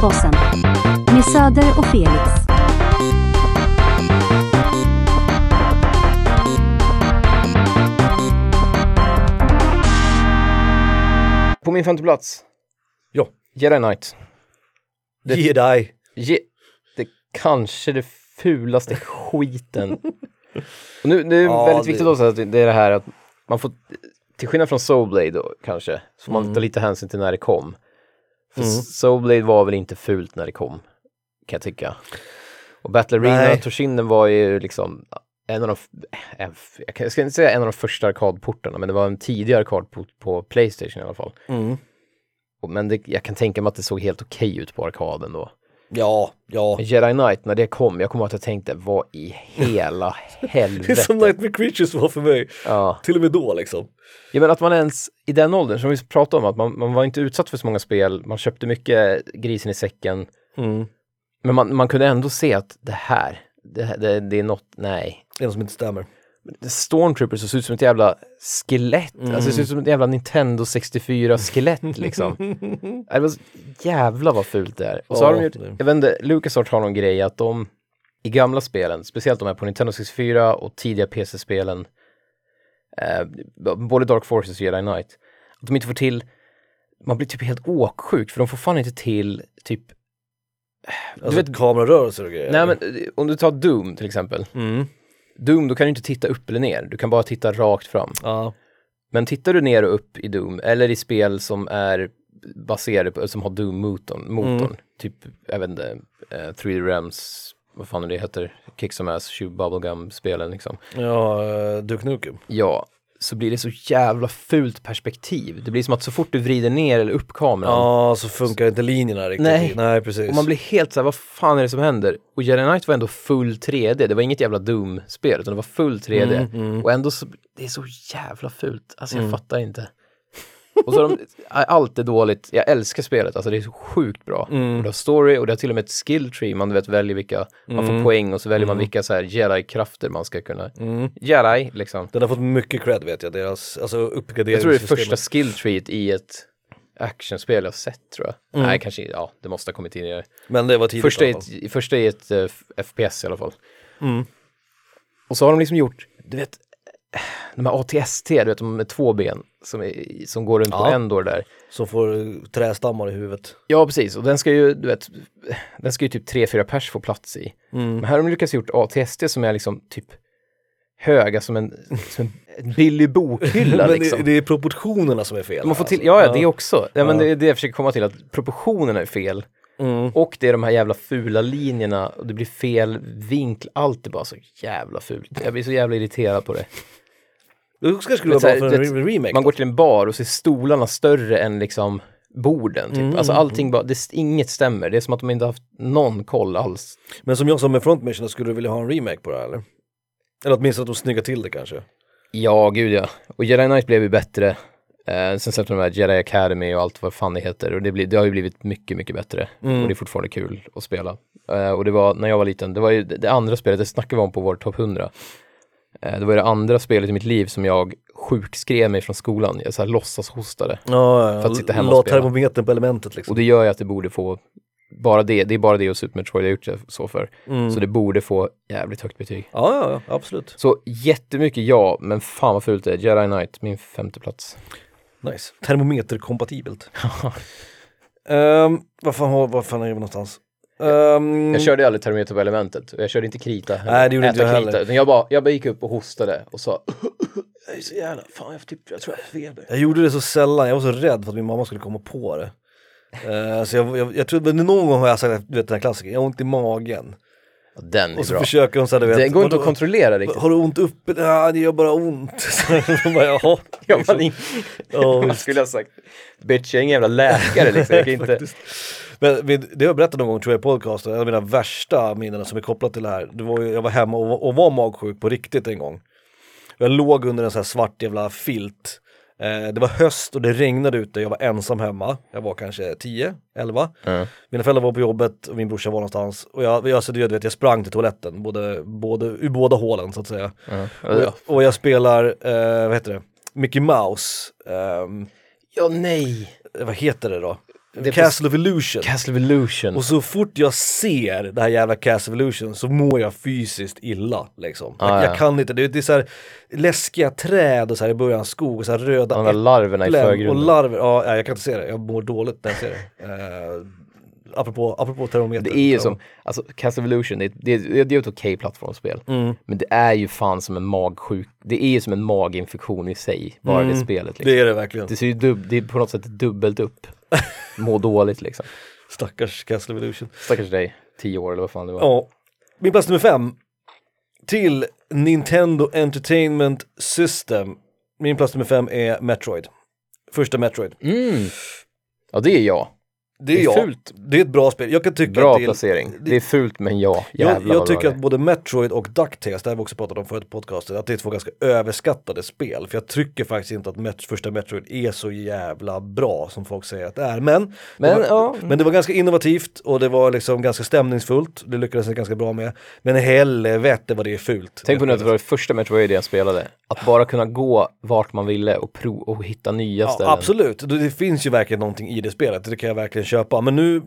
sista bossen. Med Söder och Felix. På min femte plats. Ja. Jedi Knight. Jedi. Det kanske det fulaste skiten. Och nu det är väldigt viktigt också att det är det här att man får, till skillnad från Soulblade då, kanske, så man tar lite hänsyn till när det kom. För Soulblade var väl inte fult när det kom, kan jag tycka. Och Battle Arena Toshinden var ju liksom en av de, jag ska inte säga en av de första arkadportarna, men det var en tidig arkadport på PlayStation i alla fall. Mm. Men det, jag kan tänka mig att det såg helt okej ut på arkaden då. Ja. Jedi Knight, när det kom, jag kommer att jag tänkte, vad i hela helvete. Det är som Nightmare Creatures var för mig. Ja. Till och med då liksom. Ja, men att man ens, i den åldern som vi pratade om, att man var inte utsatt för så många spel, man köpte mycket grisen i säcken. Mm. Men man kunde ändå se att det är något, nej. Det är något som inte stämmer. Stormtroopers ser ut som ett jävla skelett. Alltså det ser ut som ett jävla Nintendo 64-skelett liksom. Det var så jävla vad fult det är. Och så har de gjort, jag vet inte, LucasArts har någon grej att de i gamla spelen, speciellt de här på Nintendo 64 och tidiga PC-spelen, både Dark Forces och Jedi Knight, att de inte får till, man blir typ helt åksjuk för de får fan inte till typ, alltså, du vet, kamerarörelser och grejer. Nej, men om du tar Doom till exempel. Doom, då kan du inte titta upp eller ner. Du kan bara titta rakt fram. Ja. Men tittar du ner och upp i Doom, eller i spel som är baserade på, som har Doom-motorn, typ, jag vet inte, 3D Realms, vad fan det heter, Kick Some Ass, Chew Bubblegum-spelen liksom. Ja, Duke Nukem. Ja, så blir det så jävla fult perspektiv. Det blir som att så fort du vrider ner eller upp kameran... Ja, så funkar inte linjerna riktigt. Nej, precis. Och man blir helt så här, vad fan är det som händer? Och Jedi Knight var ändå full 3D. Det var inget jävla Doom-spel, utan det var full 3D. Och ändå så... Det är så jävla fult. Alltså, jag fattar inte. Och så allt är dåligt. Jag älskar spelet. Alltså, det är så sjukt bra. Och det har story, och det har till och med ett skill tree. Man vet, väljer vilka... Man får poäng, och så väljer man vilka så här Jedi-krafter man ska kunna... Jedi, liksom. Den har fått mycket cred, vet jag. Deras, alltså, uppgraderingssystemet. Jag tror det är första skill treet i ett actionspel jag sett, tror jag. Nej, kanske... Ja, det måste ha kommit in i det. Men det var tidigt. Första i ett FPS i alla fall. Och så har de liksom gjort... Du vet... De här ATST, du vet, de med två ben som går runt på en dörr där. Som får trästammar i huvudet. Ja, precis. Och den ska ju, du vet, den ska ju typ 3-4 pers få plats i. Men här har de lyckats gjort ATST som är liksom typ höga som en billig bokhylla. Men liksom. Det är proportionerna som är fel. De har fått till, ja, det också. Ja, men det jag försöker komma till, att proportionerna är fel. Och det är de här jävla fula linjerna och det blir fel vinkel, allt är bara så jävla fult. Jag blir så jävla irriterad på det. Det skulle vara bra för en remake. Man går till en bar och ser stolarna större än liksom borden typ. Alltså allting bara, inget stämmer. Det är som att de inte haft någon koll alls. Men som jag sa med Front Mission, skulle du vilja ha en remake på det här, eller? Eller åtminstone att de snyggar till det kanske. Ja, gud ja. Och Jedi Knight blev ju bättre. Sen släppte de här Jedi Academy och allt vad fan det heter. Och det har ju blivit mycket, mycket bättre. Och det är fortfarande kul att spela. Och det var, när jag var liten, det var ju det andra spelet, det snackade vi om på vår topp 100. Det var ju det andra spelet i mitt liv som jag sjukskrev mig från skolan. Jag så här låtsas hostade. För att sitta hemma och spela. Termometern på elementet liksom. Och det gör ju att det borde få, bara det är bara det och Super Metroid har gjort så för. Så det borde få jävligt högt betyg. Ja, absolut. Så jättemycket men fan vad fult det är. Jedi Knight, min femte plats. Nice. Termometerkompatibelt. Vad fan är det någonstans? Jag körde aldrig termometer på elementet. Jag körde inte krita. Nej, det gjorde inte jag heller. Jag bara gick upp och hostade och sa jag är så jävla, fan jag tror jag är feber. Jag gjorde det så sällan. Jag var så rädd för att min mamma skulle komma på det. Så jag tror någon gång har jag sagt, du vet den här klassiken, jag har ont i magen. Den är och så bra. Försöker hon så här, vet, det går inte att kontrollera riktigt. Har du ont uppe? Nej, det gör bara ont. Så bara, man skulle ha sagt bitch, jag är en jävla läkare liksom. Jag kan inte. Men det har jag berättat någon gång, tror jag, i podcasten. En av mina värsta minnen som är kopplat till det här, det var, jag var hemma och var magsjuk på riktigt en gång. Jag låg under en så här svart jävla filt. Det var höst och det regnade ute. Jag var ensam hemma. Jag var kanske 10-11. Mina föräldrar var på jobbet och min brorsa var någonstans. Och jag sprang till toaletten. Ur båda hålen så att säga. Och jag spelar, vad heter det? Mickey Mouse. Ja, nej. Vad heter det då? det Castle of Illusion. Castle of Illusion. Och så fort jag ser det här jävla Castle of Illusion så mår jag fysiskt illa liksom. Jag kan inte, det är så här läskiga träd och så här i början skog och så här röda och larverna i förgrunden. Och larver, ja, jag kan inte se det. Jag mår dåligt när jag ser det. Apropå termometer. Det är ju som, alltså Castle of Illusion, det är ett okej plattformsspel. Mm. Men det är ju fan som en magsjuk, det är ju som en maginfektion i sig, bara det spelet. Liksom. Det är det verkligen. Det är ju det är på något sätt dubbelt upp. Må dåligt liksom. Stackars Castle of Illusion. Stackars dig, 10 år eller vad fan det var. Ja, min plats nummer 5 till Nintendo Entertainment System. Min plats nummer 5 är Metroid. Första Metroid. Mm. Ja, det är jag. Det är fult. Det är ett bra spel. Jag kan tycka bra att placering. Det är fult, men jag tycker att både Metroid och DuckTales, det har vi också pratat om förut i podcasten, att det är två ganska överskattade spel. För jag tycker faktiskt inte att första Metroid är så jävla bra som folk säger att det är. Men det var ganska innovativt och det var liksom ganska stämningsfullt. Det lyckades jag ganska bra med. Men helvete vad det är fult. Tänk på nu att det var det första Metroid jag spelade. Att bara kunna gå vart man ville och hitta nya ställen. Ja, absolut. Det finns ju verkligen någonting i det spelet. Det kan jag verkligen köpa. Men nu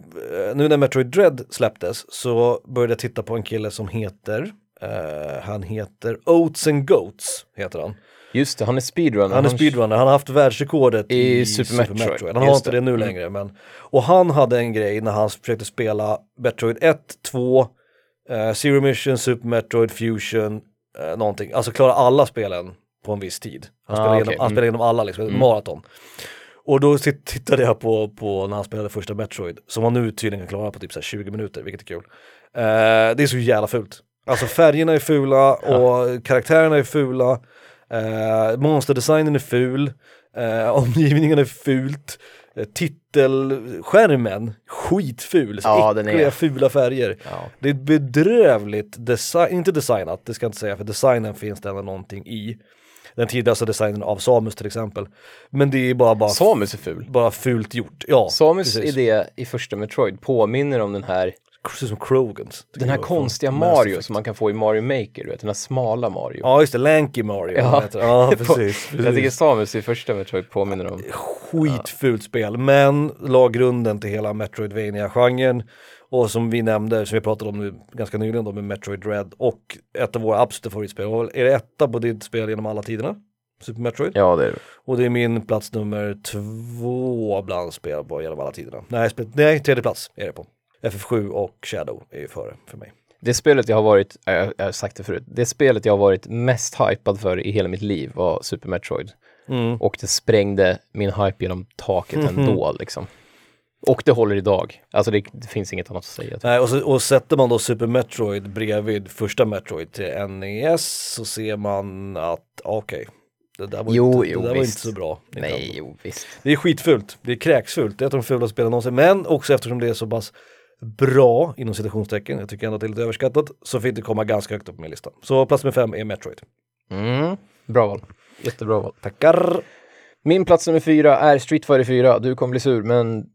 när Metroid Dread släpptes så började jag titta på en kille som heter han heter Oats and Goats heter han. Just det, han är speedrunner. Han är speedrunner. Han har haft världsrekordet i Super Metroid. Han har inte det nu längre. Men, och han hade en grej när han försökte spela Metroid 1, 2, Zero Mission, Super Metroid, Fusion, någonting. Alltså klara alla spelen på en viss tid. Han spelade igenom alla liksom, maraton. Och då tittade jag på när han spelade första Metroid, som han nu tydligen kan klara på typ så här 20 minuter, vilket är kul. Det är så jävla fult. Alltså färgerna är fula och karaktärerna är fula. Monsterdesignen är ful. Omgivningen är fult. Titelskärmen, skitful. Ja, den är fula färger. Ja. Det är bedrövligt, inte designat, det ska jag inte säga, för designen finns det ändå någonting i. Den tidigaste designen av Samus till exempel. Men det är bara Samus är ful. Bara fult gjort. Ja, Samus precis. Idé i första Metroid påminner om den här som Krogans. Den här konstiga Mario som man kan få i Mario Maker, du vet, den här smala Mario. Ja, just det, Lanky Mario. Ja, precis. Jag tycker Samus i första Metroid påminner om skitfult spel, men la grunden till hela Metroidvania-genren. Och som vi nämnde, som vi pratade om nu ganska nyligen då med Metroid Dread, och ett av våra absoluta favoritspel. Är det etta på ditt spel genom alla tiderna? Super Metroid? Ja, det är det. Och det är min plats nummer 2 bland spel på genom alla tiderna. Nej, 3:e plats är det på. FF7 och Shadow är ju för mig. Det spelet jag har varit, jag har sagt det förut, det spelet jag har varit mest hypad för i hela mitt liv var Super Metroid. Och det sprängde min hype genom taket ändå liksom. Och det håller idag. Alltså det finns inget annat att säga. Nej, och sätter man då Super Metroid bredvid första Metroid till NES så ser man att det där var var inte så bra. Nej, visst. Det är skitfult. Det är kräksfult. Det är att de fula spelar någonsin. Men också eftersom det är så pass bra inom citationstecken, jag tycker ändå att det är lite överskattat, så fick det komma ganska högt upp på min lista. Så plats nummer 5 är Metroid. Bra val. Jättebra val. Tackar. Min plats nummer 4 är Street Fighter 4. Du kommer bli sur, men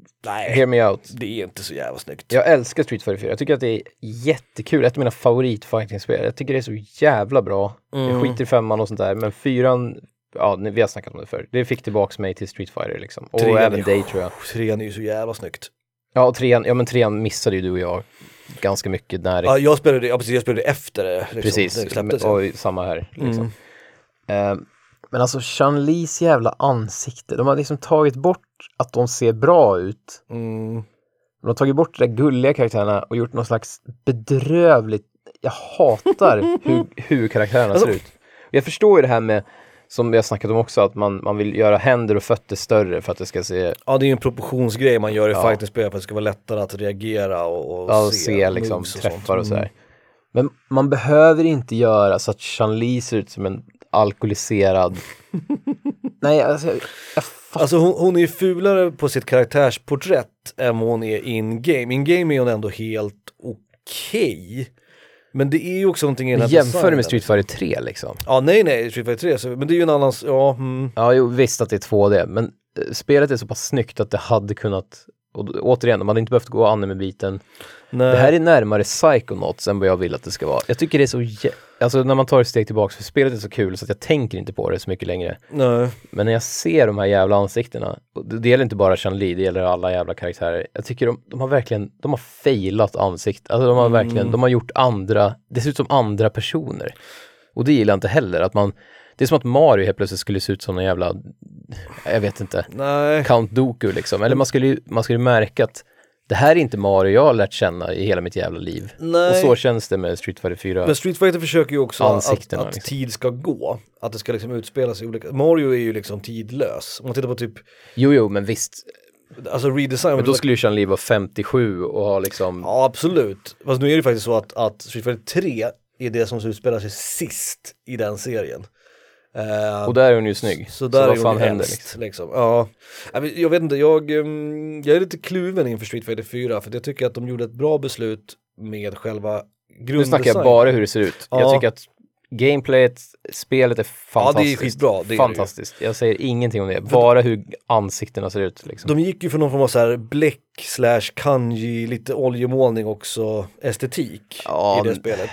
hear me out. Det är inte så jävla snyggt. Jag älskar Street Fighter 4. Jag tycker att det är jättekul. Ett av mina favoritfighting-spel. Jag tycker det är så jävla bra. Jag skiter i 5:an och sånt där. Men 4:an, vi har snackat om det förr. Det fick tillbaka mig till Street Fighter liksom. Och även dig tror jag. 3:an är ju så jävla snyggt. Ja, 3:an missade ju du och jag ganska mycket. Jag spelade efter det. Liksom. Precis, och samma här. Liksom. Men alltså Chun-Lis jävla ansikte. De har liksom tagit bort att de ser bra ut. De har tagit bort de där gulliga karaktärerna och gjort någon slags bedrövligt... Jag hatar hur karaktärerna ser ut. Jag förstår ju det här med, som jag snackat om också, att man vill göra händer och fötter större för att det ska se... Ja, det är ju en proportionsgrej man gör i fighting-spel för att det ska vara lättare att reagera och se liksom, och träffar och sådär. Men man behöver inte göra så att Chun-Li ser ut som en alkoholiserad. Nej, alltså, hon är fulare på sitt karaktärsporträtt än vad hon är in-game. In-game är hon ändå helt okej. Men det är ju också någonting i den här jämför med Street Fighter 3 liksom. Ja, nej, Street Fighter 3. Men det är ju en annan... Ja, jo, visst att det är 2D. Men spelet är så pass snyggt att det hade kunnat Och återigen, man hade inte behövt gå anime-biten. Nej. Det här är närmare Psychonauts än vad jag vill att det ska vara. Jag tycker det är så... Alltså när man tar ett steg tillbaka, för spelet är så kul så att jag tänker inte på det så mycket längre. Nej. Men när jag ser de här jävla ansiktena, det gäller inte bara Chun-Li, det gäller alla jävla karaktärer. Jag tycker de har verkligen, de har failat ansikt. Alltså de har verkligen, de har gjort andra, det ser ut som andra personer. Och det gillar jag inte heller, att man... Det är som att Mario helt plötsligt skulle se ut som en jävla, jag vet inte, nej, Count Dooku liksom. Eller man skulle märka att det här är inte Mario jag har lärt känna i hela mitt jävla liv. Nej. Och så känns det med Street Fighter 4. Men Street Fighter försöker ju också att liksom tid ska gå. Att det ska liksom utspelas i olika... Mario är ju liksom tidlös. Om man tittar på typ... Jo, men visst... Alltså redesign... Men då skulle ju Chun-Li vara 57 och ha liksom... Ja, absolut. Fast nu är det faktiskt så att Street Fighter 3 är det som utspelar sig sist i den serien. Och där är hon ju snygg. Så där vad är fan händer liksom. Ja. Jag vet inte, jag är lite kluven inför Street Fighter 4 för jag tycker att de gjorde ett bra beslut med själva grunddesign. Nu snackar jag bara hur det ser ut. Ja. Jag tycker att gameplayet, spelet är fantastiskt. Ja, det är skitbra. Det är fantastiskt. Det. Jag säger ingenting om det. Bara hur ansiktena ser ut liksom. De gick ju för någon form av så här bläck/kanji, lite oljemålning också, estetik i det spelet.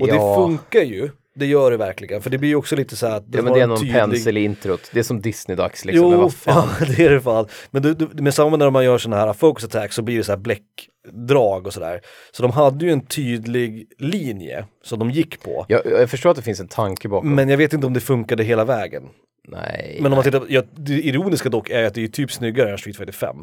Och det funkar ju. Det gör det verkligen, för det blir ju också lite så här att... Ja, men det är någon tydlig... pensel i introt. Det är som Disney-dags liksom. Jo, fan. Ja, det är det fan. Men med samma när man gör sådana här focus attacks så blir det så här bläckdrag och sådär. Så de hade ju en tydlig linje som de gick på. Jag förstår att det finns en tanke bakom. Men jag vet inte om det funkade hela vägen. Nej. Men om man tittar på... det ironiska dock är att det är typ snyggare än Street Fighter 5.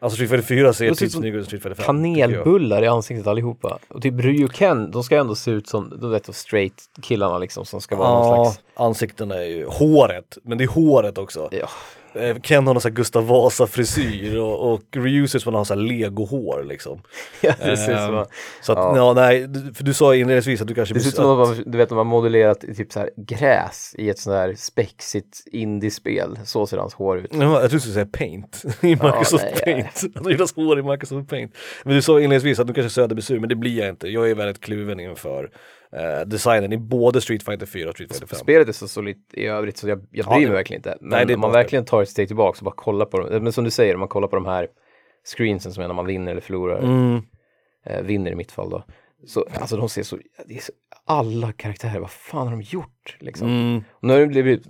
Alltså Street Fighter 4 ser typ snyggare än Street Fighter 5. Kanelbullar i ansiktet allihopa. Och typ Ryuken, de ska ändå se ut som de vet, straight killarna liksom som ska vara någon slags... ansiktena är ju håret, men det är håret också. Ja. Ken har någon sån här Gustav Vasa frisyr och Ryu ser ut som någon sån här Lego-hår liksom. Ja, det ser ut som så att, nej, för du sa inledningsvis att du kanske... Det ser ut som att man, du vet, man modellerat typ så här gräs i ett sån här spexigt indie-spel. Så ser hans hår ut. Ja, jag tror du skulle säga Paint. I Microsoft Paint. Han har hans hår i Microsoft Paint. Men du sa inledningsvis att du kanske söderbesur, men det blir jag inte. Jag är väldigt kluven inför... designen i både Street Fighter 4 och Street Fighter 5. Spelet är så solitt i övrigt så jag bryr mig verkligen inte. Men nej, om man verkligen tar ett steg tillbaka och bara kollar på dem. Men som du säger, om man kollar på de här screensen som är när man vinner eller förlorar. Vinner i mitt fall då. Så, alltså de ser så, det är så... Alla karaktärer, vad fan har de gjort? Liksom. Och nu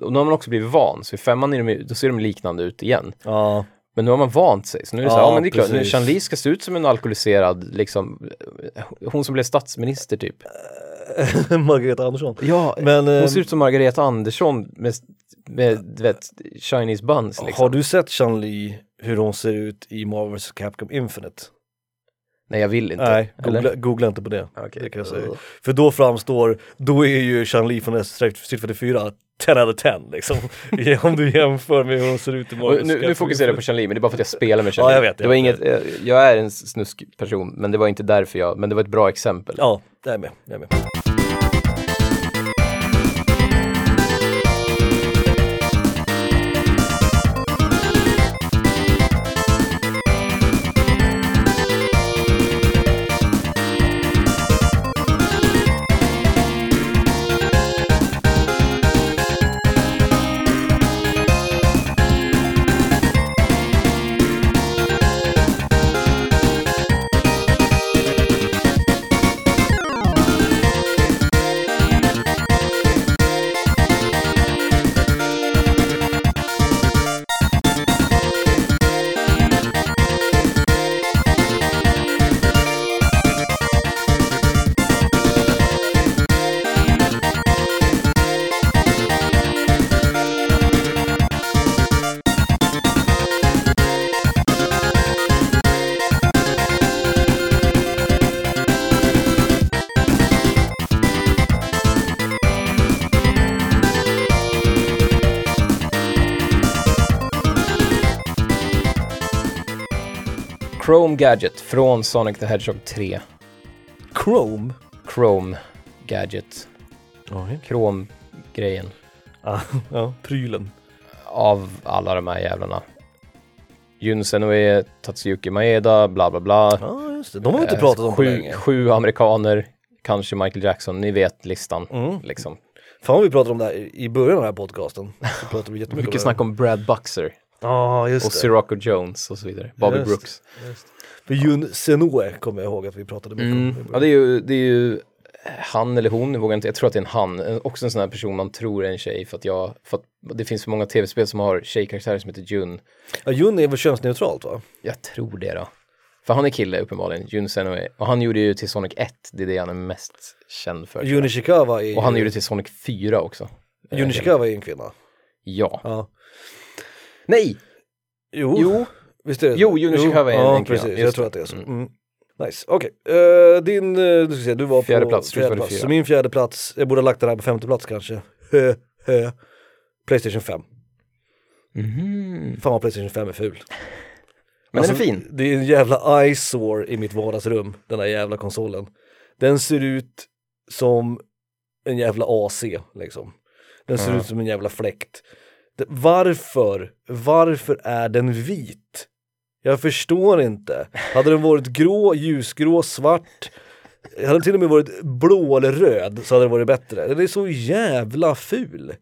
har man också blivit van. Så i femman då ser de liknande ut igen. Ja. Men nu har man vant sig. Så nu är det så här, men det är klart. Chun-Li ska se ut som en alkoholiserad, liksom, hon som blev statsminister typ. Margareta Andersson. Ja, men, hon ser ut som Margareta Andersson med du vet, Chinese buns. Liksom. Har du sett Chun-Li, hur hon ser ut i Marvel vs. Capcom Infinite? Nej, jag vill inte. Nej, googla inte på det. Okay. Det kan jag säga. För då är ju Chun-Li från Street Fighter 4 10 out of 10, liksom. Om du jämför med hur hon ser ut i morgon. Nu fokuserar jag på Chun-Li, men det är bara för att jag spelar med Chun-Li. Ja, jag vet. Det var inget, jag är en snuskperson, men det var inte därför men det var ett bra exempel. Ja, det är med. Krom Gadget från Sonic the Hedgehog 3. Krom? Krom Gadget. Krom-grejen. Ja, prylen. Av alla de här jävlarna. Jun Senoue, Tatsuyuki Maeda, bla bla bla. Just det. De har inte pratat om länge. 7 amerikaner, kanske Michael Jackson. Ni vet listan, liksom. Fan, vi pratade om det här i början av den här podcasten. Vi pratade jättemycket om det. Mycket snack om Brad Buxer. Ah, just och Sirocco Jones och så vidare. Bobby Brooks. Just. För Jun Senoue kommer jag ihåg att vi pratade mycket om. Ja, det är ju han eller hon, jag tror att det är en han. Också en sån här person man tror är en tjej för att det finns så många tv-spel som har tjejkaraktärer som heter Jun. Ja, Jun är väl könsneutralt, va? Jag tror det då. För han är kille uppenbarligen, Jun Senoue. Och han gjorde ju till Sonic 1, det är det han är mest känd för. Junishikawa är... Och han gjorde till Sonic 4 också. Junishikawa är en kvinna. Ja. Ja. Nej! Jo. Visst är det? Jo, Junishikawa är en kvinna. Ja, precis. Jag tror att det är så. Mm. Nice, okej. Okay. Du var fjärde plats. Min fjärde plats, jag borde ha lagt den här på femte plats kanske. PlayStation 5. Mm-hmm. Fan vad PlayStation 5 är ful. Men alltså, den är fin. Det är en jävla eyesore i mitt vardagsrum, den där jävla konsolen. Den ser ut som en jävla AC, liksom. Den ser ut som en jävla fläkt. Varför är den vit? Jag förstår inte. Hade den varit grå, ljusgrå, svart, hade den till och med varit blå eller röd så hade det varit bättre. Den är så jävla ful.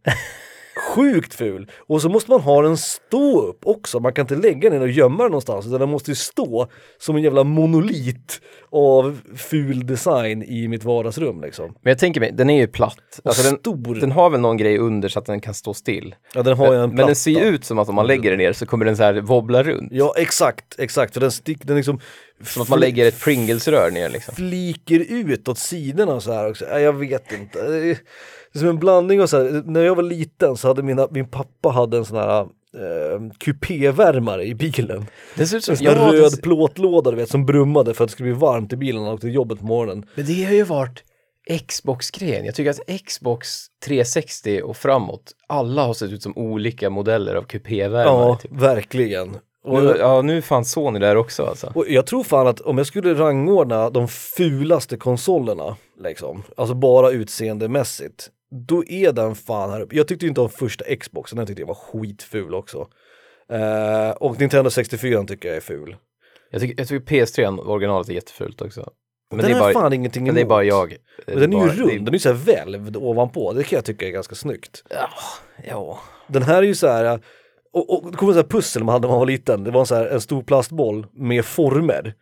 Sjukt ful. Och så måste man ha den stå upp också. Man kan inte lägga den och gömma den någonstans, utan den måste ju stå som en jävla monolit av ful design i mitt vardagsrum, liksom. Men jag tänker mig, den är ju platt. Alltså den har väl någon grej under så att den kan stå still. Ja, den har en platta. Men den ser ju ut som att om man lägger den ner så kommer den så här wobbla runt. Ja, exakt. För den liksom... Som att man lägger ett Pringles-rör ner, liksom. Fliker ut åt sidorna så här också. Jag vet inte. Det är som en blandning och så här. När jag var liten så hade min pappa hade en sån här kupévärmare i bilen. Det ser ut som en röd plåtlåda, du vet, som brummade för att det skulle bli varmt i bilen och till jobbet på morgonen. Men det har ju varit Xbox-grejen. Jag tycker att Xbox 360 och framåt, alla har sett ut som olika modeller av kupévärmare. Ja, typ. Verkligen. Och nu fanns Sony där också, alltså. Och jag tror fan att om jag skulle rangordna de fulaste konsolerna, liksom, alltså bara utseendemässigt, då är den fan här uppe. Jag tyckte inte om första Xboxen, jag tyckte det var skitful också. Och Nintendo 64 tycker jag är ful. Jag tycker PS3 originalet är jättefult också. Men den är fan ingenting emot. Men det är bara jag. Den är ju rund, den är ju så här välvd ovanpå. Det kan jag tycka är ganska snyggt. Ja. Den här är ju så här... Och det kom en sån här pussel man hade när man var liten. Det var så här, en stor plastboll med former.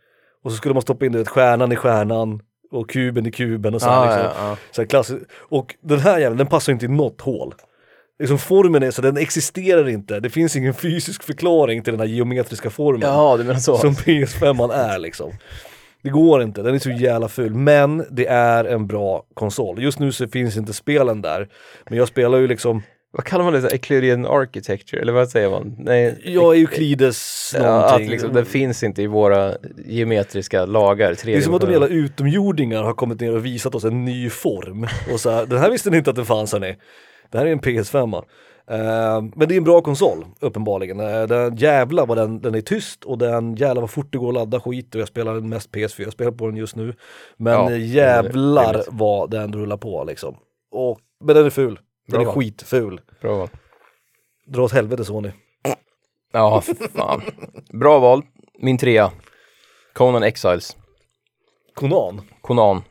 Och så skulle man stoppa in stjärnan i stjärnan och kuben i kuben och så här, liksom. Så här klassiskt. Och den här jäveln, den passar inte i något hål. Liksom formen är så, den existerar inte. Det finns ingen fysisk förklaring till den här geometriska formen. Jaha, det menar så. Som PS5 är, liksom. Det går inte, den är så jävla ful. Men det är en bra konsol. Just nu så finns inte spelen där. Men jag spelar ju liksom... Vad kallar man det? Euclidean Architecture? Eller vad säger man? Nej, jag är Euclides någonting. Att liksom, det finns inte i våra geometriska lagar. Det är som att de hela utomjordingar har kommit ner och visat oss en ny form. Och så här, den här visste ni inte att det fanns, hörni. Det här är en PS5. Men det är en bra konsol, uppenbarligen. Den jävla vad den är tyst och den jävla vad fort det går att ladda skit. Och jag spelar mest PS4, jag spelar på den just nu. Men jävlar vad den rullar på, liksom. Men den är ful. Den är skitful. Bra val. Dra åt helvete, Sony. Ja, fan. Bra val. Min trea. Conan Exiles. Conan.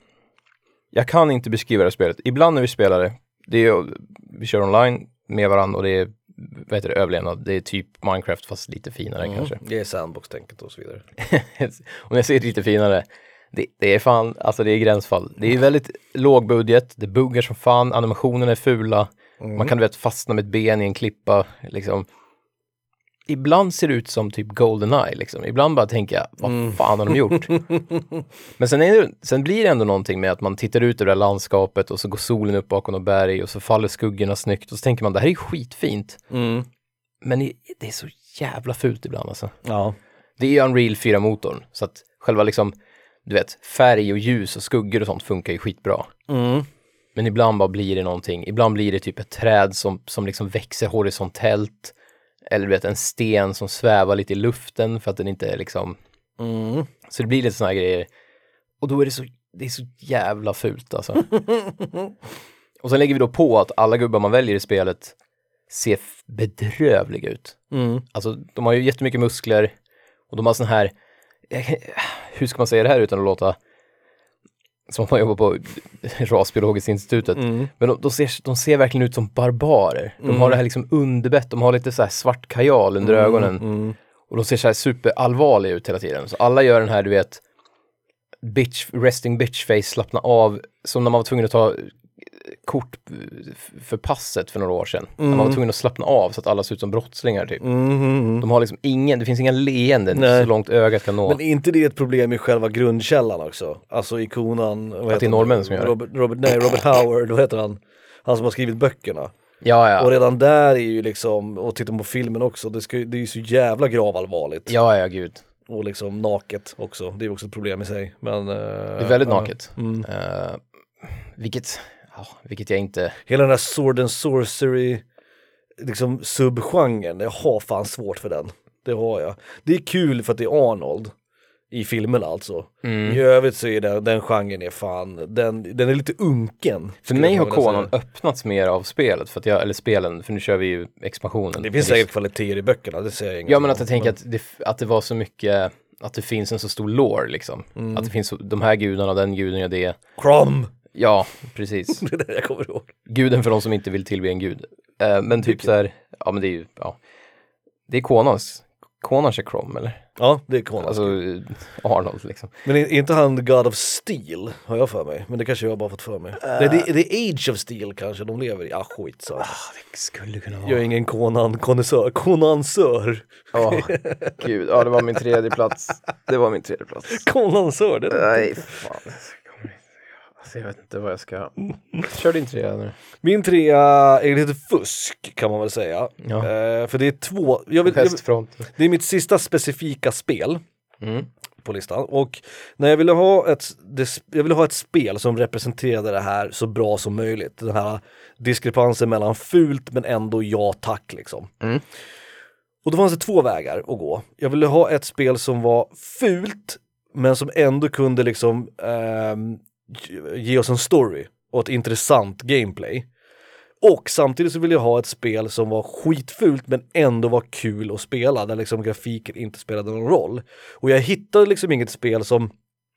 Jag kan inte beskriva det spelet. Ibland när vi spelar det är, vi kör online med varandra och det är, vad heter det, överlevnad. Det är typ Minecraft fast lite finare kanske. Det är sandbox-tänket och så vidare. Om jag ser det lite finare... Det är fan, alltså det är gränsfall. Det är väldigt låg budget, det buggar som fan, animationerna är fula. Man kan fastna med ett ben i en klippa, liksom. Ibland ser det ut som typ GoldenEye, liksom. Ibland bara tänker jag, vad fan har de gjort? Men sen blir det ändå någonting med att man tittar ut över det här landskapet och så går solen upp bakom något berg och så faller skuggorna snyggt och så tänker man, det här är skitfint. Men det är så jävla fult ibland, alltså. Ja. Det är ju Unreal 4-motorn, så att själva liksom, du vet, färg och ljus och skuggor och sånt funkar ju skitbra. Men ibland bara blir det någonting. Ibland blir det typ ett träd som liksom växer horisontellt. Eller du vet, en sten som svävar lite i luften för att den inte är liksom... Så det blir lite såna här grejer. Och då är det är så jävla fult, alltså. Och sen lägger vi då på att alla gubbar man väljer i spelet ser bedrövliga ut. Alltså, de har ju jättemycket muskler. Och de har sån här... Hur ska man säga det här utan att låta som man jobbar på rasbiologiska institutet. Mm. Men de ser verkligen ut som barbarer. De har det här liksom underbett. De har lite så här svart kajal under ögonen. Mm. Och de ser så här superallvarliga ut hela tiden. Så alla gör den här, du vet, bitch, resting bitch face, slappna av. Som när man var tvungen att ta kort för passet för några år sedan. När man var tvungen att slappna av så att alla ser ut som brottslingar typ. De har liksom ingen, det finns inga leenden så långt ögat kan nå. Men är inte det ett problem i själva grundkällan också? Alltså i Conan, att det är norrmän som gör det. Robert Howard, vad heter han? Han som har skrivit böckerna. Ja. Och redan där är ju liksom, och tittar på filmen också, det är ju så jävla gravallvarligt. Ja, gud. Och liksom naket också. Det är också ett problem i sig. Men, det är väldigt naket. Mm. Vilket jag inte... Hela den här sword and sorcery liksom subgenren, jag har fan svårt för den. Det har jag. Det är kul för att det är Arnold i filmen alltså. I övrigt så är den genren är fan, den är lite unken. För mig har Conan öppnats mer av spelet, för att eller spelen, för nu kör vi ju expansionen. Det finns säkert kvaliteter i böckerna, det säger jag inget. Ja, men att jag tänker att det var så mycket, att det finns en så stor lore liksom. Att det finns de här gudarna, den guden jag det är. Krom! Ja, precis. Det är det jag kommer ihåg. Guden för de som inte vill tillbe en gud. Men typ så här, ja men det är ju, ja. Det är Konans är Krom, eller? Ja, det är Konans. Alltså Arnold liksom. Men är inte han God of Steel, har jag för mig. Men det kanske jag bara fått för mig. Det är Age of Steel kanske de lever i. Ja, skit så. Det skulle kunna vara. Jag är ingen Konansör. Ja, gud. Ja, det var min tredje plats. Konansör, det är det. Nej, fan. Jag vet inte vad jag ska... Kör din trea nu. Min trea är lite fusk, kan man väl säga. Ja. För det är två... det är mitt sista specifika spel på listan. Och när jag ville ha ett spel som representerade det här så bra som möjligt. Den här diskrepansen mellan fult men ändå ja tack liksom. Och då fanns det två vägar att gå. Jag ville ha ett spel som var fult men som ändå kunde liksom... ge oss en story och ett intressant gameplay. Och samtidigt så vill jag ha ett spel som var skitfult men ändå var kul att spela, där liksom grafiken inte spelade någon roll. Och jag hittade liksom inget spel som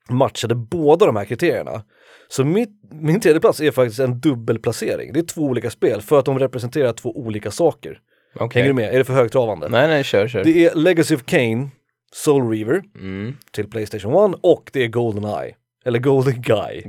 matchade båda de här kriterierna. Så min tredje plats är faktiskt en dubbelplacering. Det är två olika spel för att de representerar två olika saker. Okay. Hänger du med? Är det för högtravande? Nej, kör. Det är Legacy of Kain: Soul Reaver till PlayStation 1, och det är GoldenEye. Eller Golden Guy.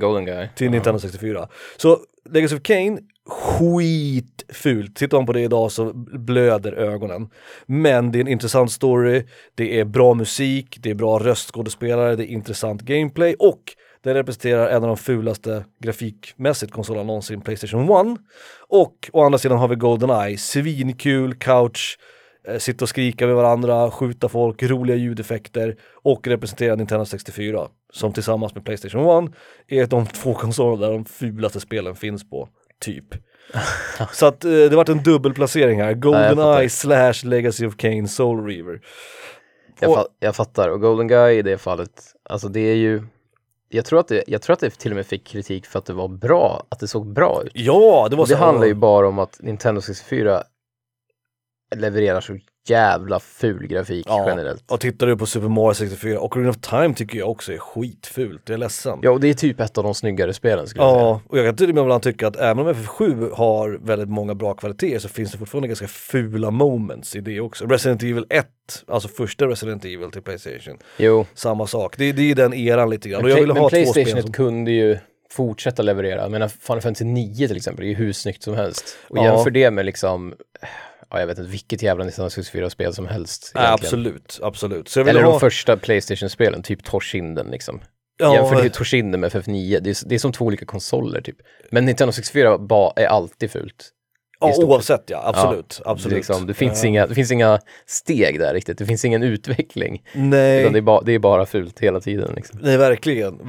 Till Nintendo 64. Så Legacy of Kain, skitfult. Tittar man på det idag så blöder ögonen. Men det är en intressant story. Det är bra musik. Det är bra röstskådespelare. Det är intressant gameplay. Och det representerar en av de fulaste grafikmässigt konsolerna någonsin, PlayStation 1. Och å andra sidan har vi GoldenEye. Svinkul, couch... sitta och skrika med varandra, skjuta folk, roliga ljudeffekter, och representera Nintendo 64, som tillsammans med PlayStation 1 är de två konsoler där de fulaste spelen finns på, typ. Så att det vart en dubbelplacering här. GoldenEye / Legacy of Kain: Soul Reaver. Jag fattar, och Golden Guy i det fallet, alltså det är ju... Jag tror att det till och med fick kritik för att det var bra, att det såg bra ut. Ja, det var så. Det handlar ju bara om att Nintendo 64 levererar så jävla ful grafik generellt. Och tittar du på Super Mario 64 och Ocarina of Time, tycker jag också är skitfult. Det är ledsamt. Ja, och det är typ ett av de snyggare spelen, skulle jag säga. Ja, och jag kan till och med ibland tycka att även om FF7 har väldigt många bra kvaliteter så finns det fortfarande ganska fula moments i det också. Resident Evil 1, alltså första Resident Evil till PlayStation. Jo. Samma sak. Det är den eran lite grann. Men PlayStation kunde ju fortsätta leverera. Jag menar, Final Fantasy 9 till exempel, det är ju hur snyggt som helst. Och jämför det med liksom... Ja, jag vet inte vilket jävla 1964-spel som helst. Absolut. Så jag vill eller de första PlayStation-spelen, typ Toshinden liksom. Ja, jämför ju Toshinden med FF9. Det är som två olika konsoler typ. Men 1964 är alltid fult. Ja, oavsett, ja. Absolut. Det finns inga steg där riktigt. Det finns ingen utveckling. Nej. Utan det är bara fult hela tiden. Liksom. Nej, verkligen.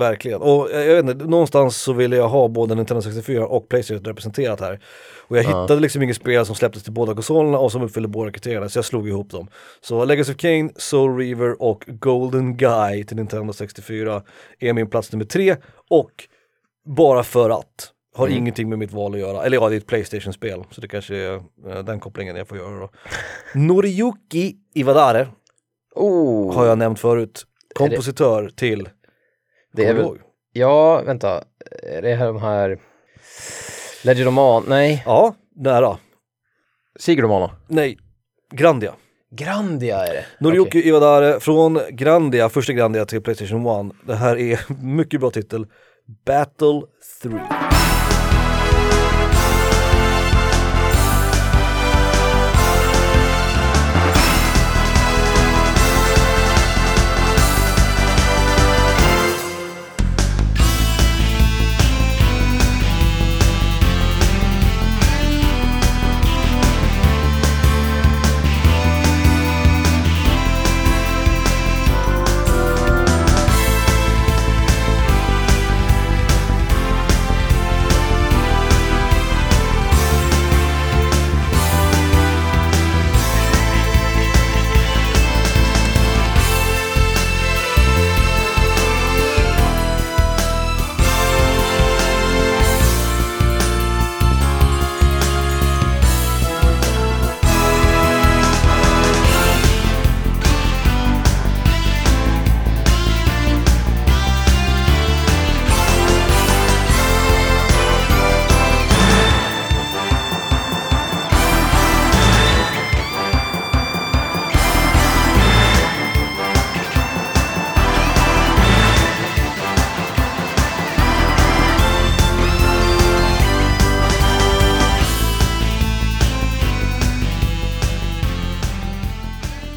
Och jag vet inte, någonstans så ville jag ha både Nintendo 64 och PlayStation representerat här. Och jag hittade liksom inget spel som släpptes till båda konsolerna och som uppfyllde båda kriterierna, så jag slog ihop dem. Så Legacy of Kain, Soul Reaver och Golden Guy till Nintendo 64 är min plats nummer 3. Och bara för att... har ingenting med mitt val att göra. Eller ja, det är ett PlayStation-spel. Så det kanske är den kopplingen jag får göra då. Noriyuki Iwadare har jag nämnt förut. Kompositör till... Det är väl, Ja, vänta. Är det här de här... Legidomana? Nej. Ja, nära. Sigurdomana? Nej. Grandia. Grandia är det. Noriyuki Iwadare från Grandia, första Grandia till PlayStation 1. Det här är mycket bra titel. Battle 3.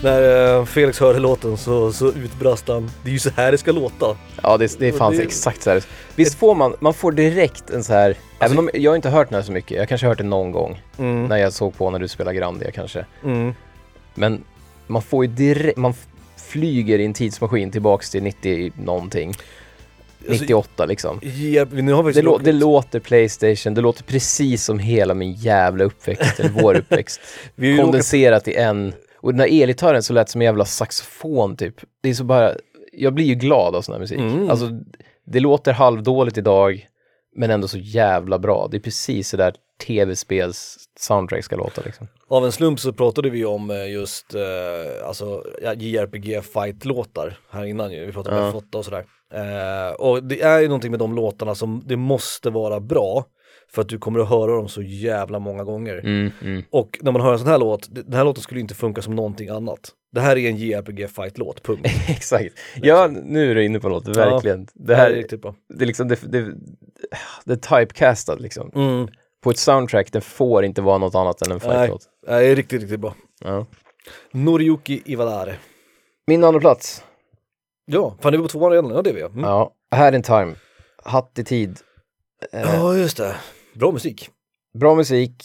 När Felix hörde låten så utbrast han. Det är ju så här det ska låta. Ja, det fanns det... exakt så här. Visst får man får direkt en så här... Alltså, även om jag inte har hört den här så mycket. Jag kanske har hört den någon gång. Mm. När jag såg på när du spelade Grandia kanske. Mm. Men man får ju direkt... Man flyger i en tidsmaskin tillbaks till 90-någonting. 98 liksom. Ja, nu har vi det låter PlayStation, det låter precis som hela min jävla uppväxt. Eller vår uppväxt. Kondenserat i en... Och den här elgitarren så lät som en jävla saxofon typ. Det är så bara... Jag blir ju glad av sån här musik. Mm. Alltså, det låter halvdåligt idag, men ändå så jävla bra. Det är precis så där tv-spels soundtrack ska låta liksom. Av en slump så pratade vi om just alltså, JRPG-fight-låtar här innan ju. Vi pratade om flotta och sådär. Och det är ju någonting med de låtarna som det måste vara bra. För att du kommer att höra dem så jävla många gånger. Och när man hör en sån här låt, den här låten skulle inte funka som någonting annat. Det här är en JRPG-fight-låt, punkt. Exakt. Ja, nu är du inne på låten, verkligen. Ja, det här är riktigt bra. Det är liksom, det är typecastad liksom. Mm. På ett soundtrack, det får inte vara något annat än en fight-låt. Nej, det är riktigt, riktigt bra. Ja. Noriyuki Iwadare. Min andra plats. Ja, fan är vi på tvåan redan? Ja, det är vi. Mm. Ja, A Hat in Time. Hatt i tid. Ja, just det. Bra musik. Bra musik.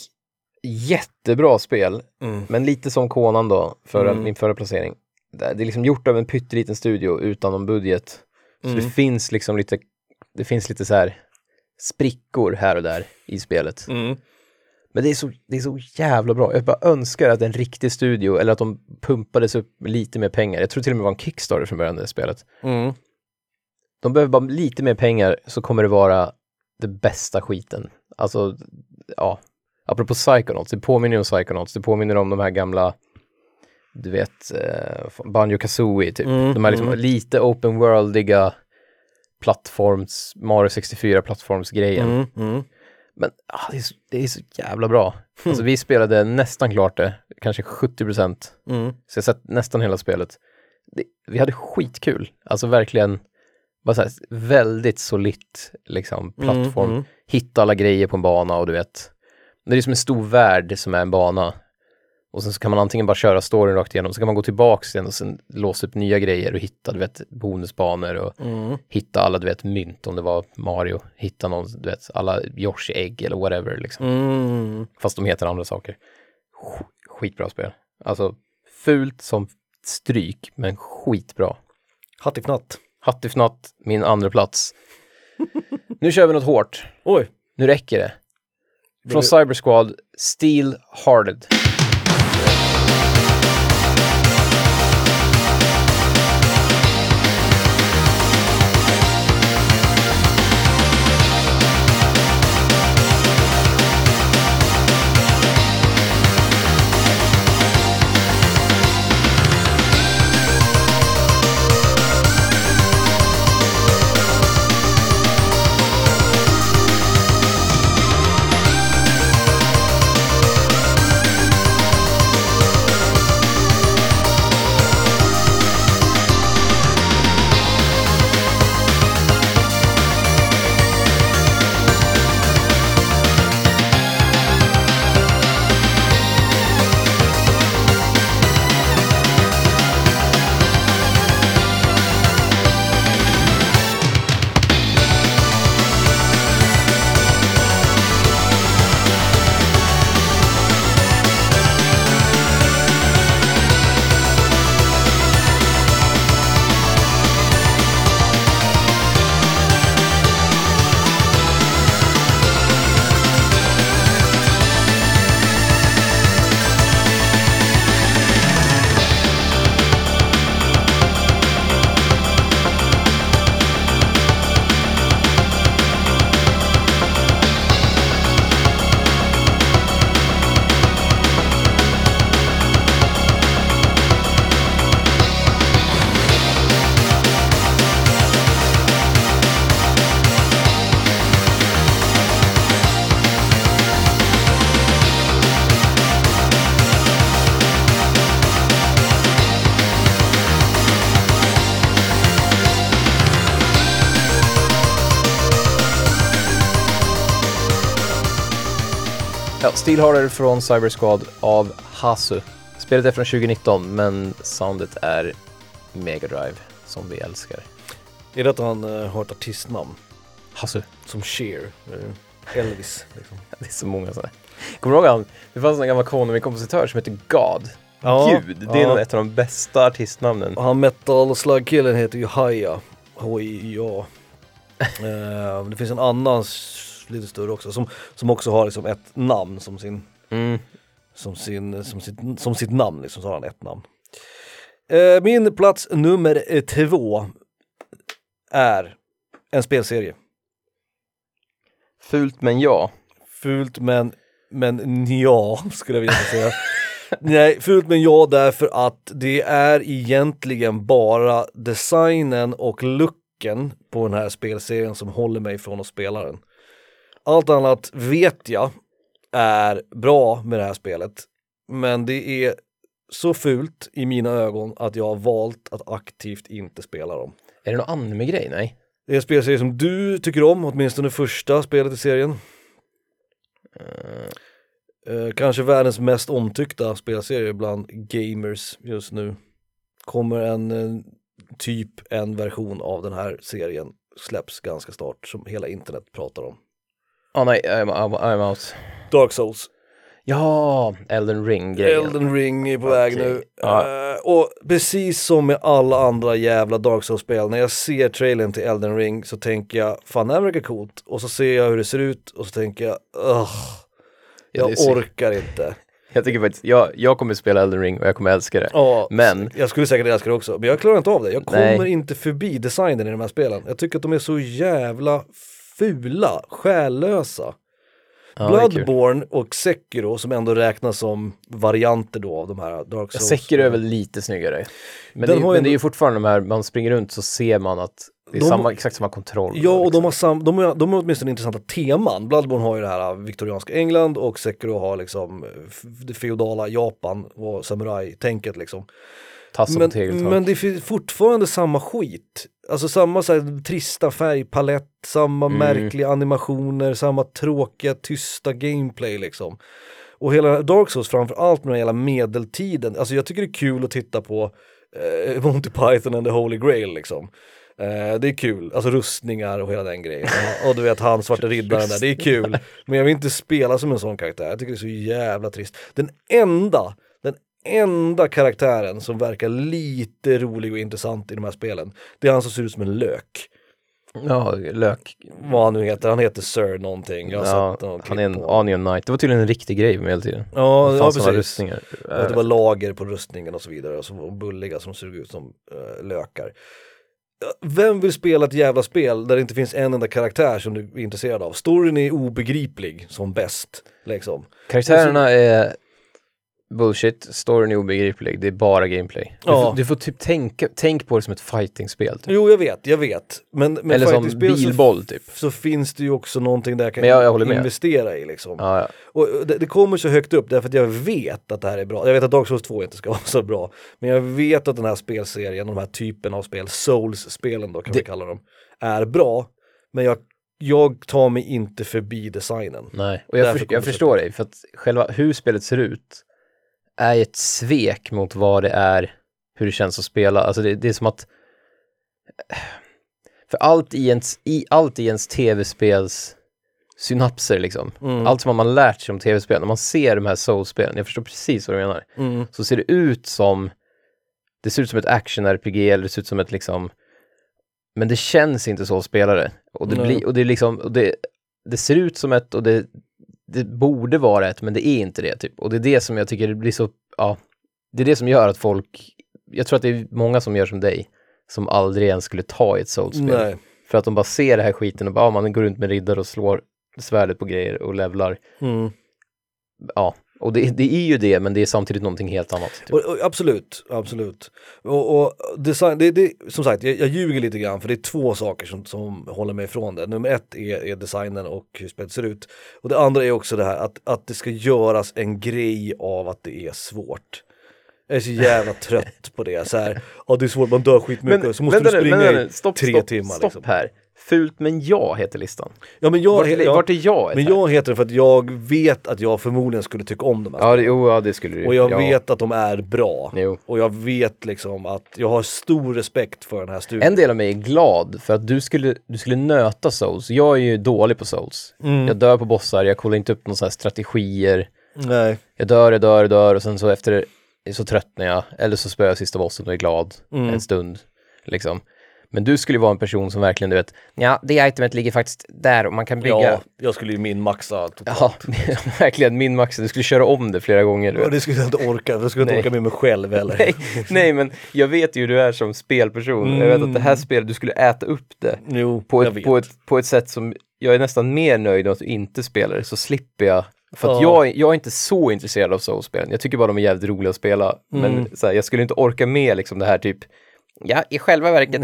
Jättebra spel. Men lite som Conan då, min förra placering. Det är liksom gjort av en pytteliten studio utan någon budget. Så det finns liksom lite, så här sprickor här och där i spelet. Men det är så jävla bra. Jag bara önskar att en riktig studio, eller att de pumpades upp lite mer pengar. Jag tror till och med det var en Kickstarter från början i det spelet. De behöver bara lite mer pengar, så kommer det vara det bästa skiten. Alltså, ja. Apropå Psychonauts, det påminner om Psychonauts. Det påminner om de här gamla, du vet, Banjo-Kazooie typ. De här liksom lite open worldiga plattforms, Mario 64-plattformsgrejen. Men det är så jävla bra. Alltså vi spelade nästan klart det. Kanske 70%. Så jag sett nästan hela spelet. Vi hade skitkul. Alltså verkligen... Bara så här, väldigt solitt liksom, plattform. Hitta alla grejer på en bana och du vet. Det är som en stor värld som är en bana. Och sen så kan man antingen bara köra storyn rakt igenom. Så kan man gå tillbaka igen och sen låsa upp nya grejer och hitta, du vet, bonusbanor. Och hitta alla, du vet, mynt om det var Mario. Hitta någon, du vet, alla Yoshi-ägg eller whatever liksom. Fast de heter andra saker. Skitbra spel. Alltså, fult som stryk, men skitbra. Hattifnatt. Hattifnatt, min andra plats. Nu kör vi något hårt. Oj. Nu räcker det. Från Cyber Squad, Steel Hearted. Ja, Steel Horror från Cyber Squad av Hasu. Spelet är från 2019, men soundet är Mega Drive som vi älskar. Är det att han har ett artistnamn? Hasu. Som Sheer. Elvis. Liksom. Det är så många sådana. Kommer du ihåg han? Det fanns en gammal Konami-kompositör som heter God. Ja, Gud, det är ett av de bästa artistnamnen. Och han metal- och slagkillen heter ju Haya. H-I-A. Det finns en annan lite större också som också har liksom ett namn som sin som sitt namn liksom, så har han ett namn. Min plats nummer 2 är en spelserie. Fult men ja. Fult men ja skulle jag vilja säga. Nej, fult men ja, därför att det är egentligen bara designen och looken på den här spelserien som håller mig från att spela den. Allt annat vet jag är bra med det här spelet, men det är så fult i mina ögon att jag har valt att aktivt inte spela dem. Är det någon anime-grej? Nej. Det är en spelserie som du tycker om, åtminstone det första spelet i serien. Kanske världens mest omtyckta spelserie bland gamers just nu. Kommer en version av den här serien släpps ganska snart som hela internet pratar om. Ja, nej, I'm out. Dark Souls. Ja, Elden Ring. Elden Ring är på väg nu. Och precis som med alla andra jävla Dark Souls-spel, när jag ser trailern till Elden Ring så tänker jag, fan det här verkar coolt. Och så ser jag hur det ser ut och så tänker jag, jag orkar inte. Jag tycker faktiskt, jag kommer spela Elden Ring och jag kommer älska det. Ja, men jag skulle säkert älska det också, men jag klarar inte av det. Jag kommer inte förbi designen i de här spelen. Jag tycker att de är så jävla fula, själlösa. Ah, Bloodborne och Sekiro som ändå räknas som varianter då av de här Dark Souls. Sekiro är väl lite snyggare. Men det är ju fortfarande de här, man springer runt så ser man att det är exakt samma kontroll. Ja, och liksom. de har åtminstone intressanta teman. Bloodborne har ju det här viktorianska England och Sekiro har liksom det feodala Japan och samurai-tänket liksom. Men det är fortfarande samma skit. Alltså samma så här, trista färgpalett, samma märkliga animationer, samma tråkiga, tysta gameplay liksom. Och hela Dark Souls, framförallt med den hela medeltiden. Alltså jag tycker det är kul att titta på Monty Python and the Holy Grail liksom. Det är kul, alltså rustningar och hela den grejen. Och du vet han, svarta riddaren där, det är kul. Men jag vill inte spela som en sån karaktär, jag tycker det är så jävla trist. Den enda karaktären som verkar lite rolig och intressant i de här spelen, det är han som ser ut som en lök. Ja, lök. Vad han nu heter. Han heter Sir någonting. Han är en Onion Knight. Det var tydligen en riktig grej med hela tiden. Ja, det fanns rustningar. Det var lager på rustningen och så vidare. Och så var bulliga som såg ut som lökar. Vem vill spela ett jävla spel där det inte finns en enda karaktär som du är intresserad av? Storyn är obegriplig som bäst. Liksom. Karaktärerna är bullshit, storyn är obegriplig, det är bara gameplay. Du får typ tänk på det som ett fighting-spel. Typ. Jo, jag vet. Men eller som bilboll typ. Så finns det ju också någonting där jag kan jag investera i liksom. Ah, ja. Och det kommer så högt upp därför att jag vet att det här är bra. Jag vet att Dark Souls 2 inte ska vara så bra. Men jag vet att den här spelserien, de här typen av spel, Souls-spelen då kan vi kalla dem, är bra. Men jag tar mig inte förbi designen. Nej, och jag förstår dig. För att själva hur spelet ser ut är ett svek mot vad det är, hur det känns att spela. Alltså det är som att för allt i ens tv-spels synapser liksom. Allt som man lärt sig om tv-spel, när man ser de här Souls-spelen, jag förstår precis vad du menar. Så ser det ut som ett action-RPG eller det ser ut som ett liksom, men det känns inte så att spela det. Och det blir, och det är liksom, och det ser ut som ett, och det borde vara ett, men det är inte det typ. Och det är det som jag tycker det blir så, det är det som gör att folk, jag tror att det är många som gör som dig, som aldrig ens skulle ta ett Souls-spel. För att de bara ser det här skiten och bara, man går runt med riddar och slår svärdet på grejer och levlar. Ja, och det är ju det, men det är samtidigt någonting helt annat. Typ. Och absolut. Och design, det, som sagt, jag ljuger lite grann för det är två saker som håller mig ifrån det. Nummer 1 är designen och hur spelet ser ut. Och det andra är också det här att det ska göras en grej av att det är svårt. Jag är så jävla trött på det. Så här, det är svårt, man dör skitmycket. Men, så måste du springa i 3 timmar. Stopp liksom. Här. Fult men jag heter listan. Ja, men jag, vart är jag? Men jag heter det för att jag vet att jag förmodligen skulle tycka om dem. Ja, det skulle du. Och jag vet att de är bra. Jo. Och jag vet liksom att jag har stor respekt för den här studien. En del av mig är glad för att du skulle nöta Souls. Jag är ju dålig på Souls. Mm. Jag dör på bossar, jag kollar inte upp någon sån här strategier. Nej. Jag dör och sen så efter så tröttnar jag. Eller så spöar jag sista bossen och är glad en stund liksom. Men du skulle vara en person som verkligen, du vet, ja, det itemet ligger faktiskt där och man kan bygga... Ja, jag skulle ju minmaxa totalt. Ja, verkligen minmaxa. Du skulle köra om det flera gånger. Du vet. Ja, det skulle jag inte orka. Jag skulle inte orka med mig själv eller. Nej, men jag vet ju hur du är som spelperson. Mm. Jag vet att det här spelet, du skulle äta upp det. Jo, på ett sätt som... Jag är nästan mer nöjd med att du inte spelar det, så slipper jag... För att jag är inte så intresserad av Souls-spelen. Jag tycker bara de är jävligt roliga att spela. Mm. Men så här, jag skulle inte orka med liksom det här typ... Ja, i själva verket.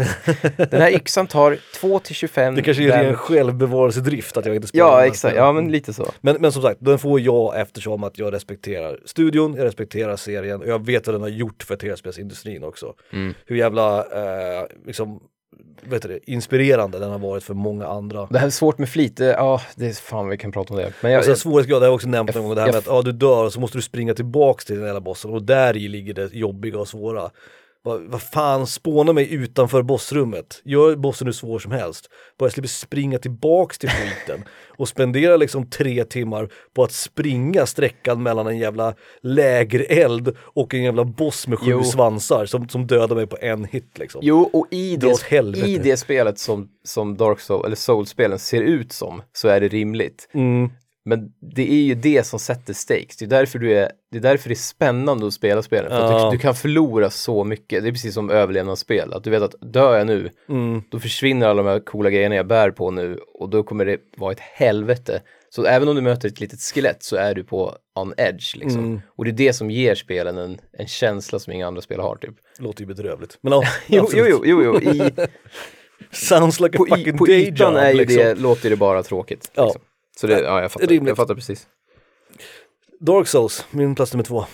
Den här yxan tar 2-25. Det kanske är en självbevarelsedrift att jag inte spelar. Ja, exakt. Ja, men lite så. Men som sagt, den får jag eftersom att jag respekterar studion, jag respekterar serien och jag vet vad den har gjort för tv-spelsindustrin också. Mm. Hur jävla inspirerande den har varit för många andra. Det här är svårt med flit. Ja, det är fan vi kan prata om det. Men jag svårighetsgrad, det har jag också nämnt någon gång, det här med att du dör och så måste du springa tillbaka till den hela bossen och där i ligger det jobbiga och svåra. Vad fan, spåna mig utanför bossrummet. Gör bossen hur svår som helst. Bara jag slipper springa tillbaks till skiten och spendera liksom 3 timmar på att springa sträckan mellan en jävla lägereld och en jävla boss med 7 svansar som dödar mig på en hit liksom. Jo, och i det spelet som Dark Souls eller Souls-spelen ser ut som, så är det rimligt. Mm. Men det är ju det som sätter stakes. Det är därför det är spännande att spela spelen. För att du kan förlora så mycket. Det är precis som överlevnadsspel. Att du vet att dör jag nu, då försvinner alla de här coola grejerna jag bär på nu. Och då kommer det vara ett helvete. Så även om du möter ett litet skelett så är du på on edge liksom. Och det är det som ger spelen en känsla som inga andra spel har typ. Låter ju bedrövligt. Men jo. Sounds like a fucking på day job. Är ju liksom. Det låter det bara tråkigt. Ja. Liksom. Så det, ja, jag fattar precis. Dark Souls, min plats nummer 2.